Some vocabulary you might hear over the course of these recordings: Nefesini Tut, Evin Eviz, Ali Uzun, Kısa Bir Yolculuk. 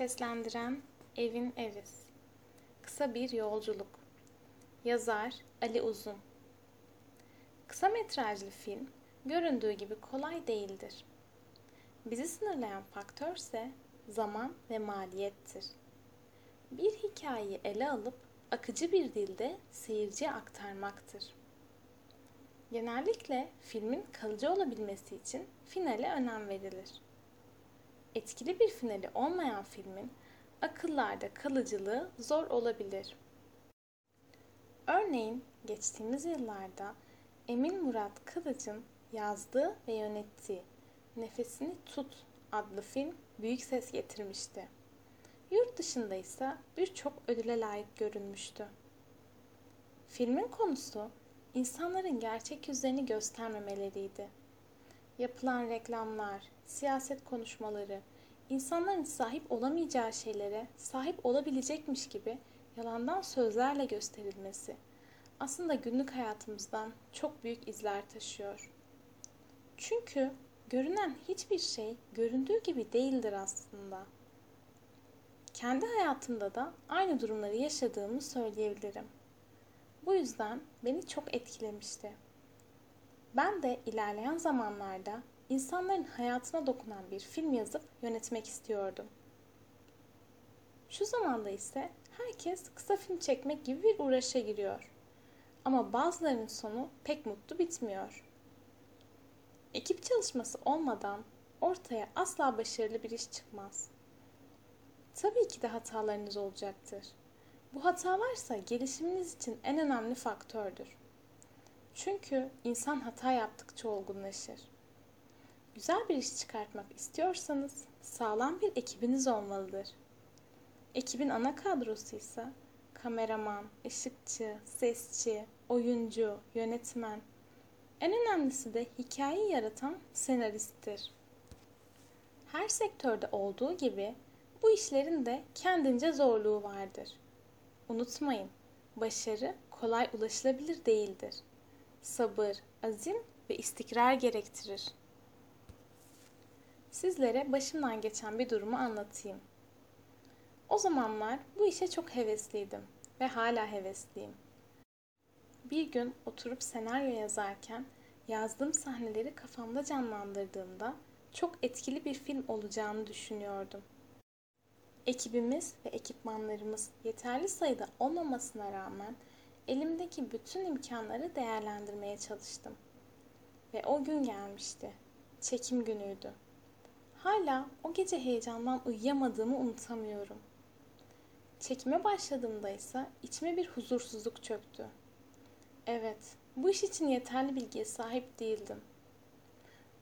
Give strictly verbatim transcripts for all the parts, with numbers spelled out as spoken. Seslendiren Evin Eviz. Kısa Bir Yolculuk. Yazar Ali Uzun. Kısa metrajlı film göründüğü gibi kolay değildir. Bizi sınırlayan faktör ise zaman ve maliyettir. Bir hikayeyi ele alıp akıcı bir dilde seyirciye aktarmaktır. Genellikle filmin kalıcı olabilmesi için finale önem verilir. Etkili bir finali olmayan filmin akıllarda kalıcılığı zor olabilir. Örneğin geçtiğimiz yıllarda Emin Murat Kılıç'ın yazdığı ve yönettiği Nefesini Tut adlı film büyük ses getirmişti. Yurt dışında ise birçok ödüle layık görülmüştü. Filmin konusu insanların gerçek yüzlerini göstermemeleriydi. Yapılan reklamlar, siyaset konuşmaları, insanların sahip olamayacağı şeylere sahip olabilecekmiş gibi yalandan sözlerle gösterilmesi aslında günlük hayatımızdan çok büyük izler taşıyor. Çünkü görünen hiçbir şey göründüğü gibi değildir aslında. Kendi hayatımda da aynı durumları yaşadığımı söyleyebilirim. Bu yüzden beni çok etkilemişti. Ben de ilerleyen zamanlarda insanların hayatına dokunan bir film yazıp yönetmek istiyordum. Şu zamanda ise herkes kısa film çekmek gibi bir uğraşa giriyor. Ama bazılarının sonu pek mutlu bitmiyor. Ekip çalışması olmadan ortaya asla başarılı bir iş çıkmaz. Tabii ki de hatalarınız olacaktır. Bu hatalarsa gelişiminiz için en önemli faktördür. Çünkü insan hata yaptıkça olgunlaşır. Güzel bir iş çıkartmak istiyorsanız sağlam bir ekibiniz olmalıdır. Ekibin ana kadrosu ise kameraman, ışıkçı, sesçi, oyuncu, yönetmen. En önemlisi de hikayeyi yaratan senaristtir. Her sektörde olduğu gibi bu işlerin de kendince zorluğu vardır. Unutmayın, başarı kolay ulaşılabilir değildir. Sabır, azim ve istikrar gerektirir. Sizlere başımdan geçen bir durumu anlatayım. O zamanlar bu işe çok hevesliydim ve hala hevesliyim. Bir gün oturup senaryo yazarken yazdığım sahneleri kafamda canlandırdığımda çok etkili bir film olacağını düşünüyordum. Ekibimiz ve ekipmanlarımız yeterli sayıda olmamasına rağmen elimdeki bütün imkanları değerlendirmeye çalıştım. Ve o gün gelmişti. Çekim günüydü. Hala o gece heyecandan uyuyamadığımı unutamıyorum. Çekime başladığımda ise içime bir huzursuzluk çöktü. Evet, bu iş için yeterli bilgiye sahip değildim.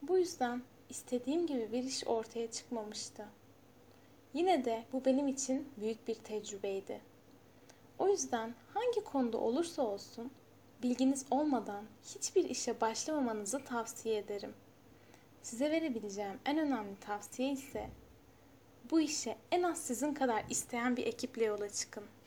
Bu yüzden istediğim gibi bir iş ortaya çıkmamıştı. Yine de bu benim için büyük bir tecrübeydi. O yüzden hangi konuda olursa olsun bilginiz olmadan hiçbir işe başlamamanızı tavsiye ederim. Size verebileceğim en önemli tavsiye ise bu işe en az sizin kadar isteyen bir ekiple yola çıkın.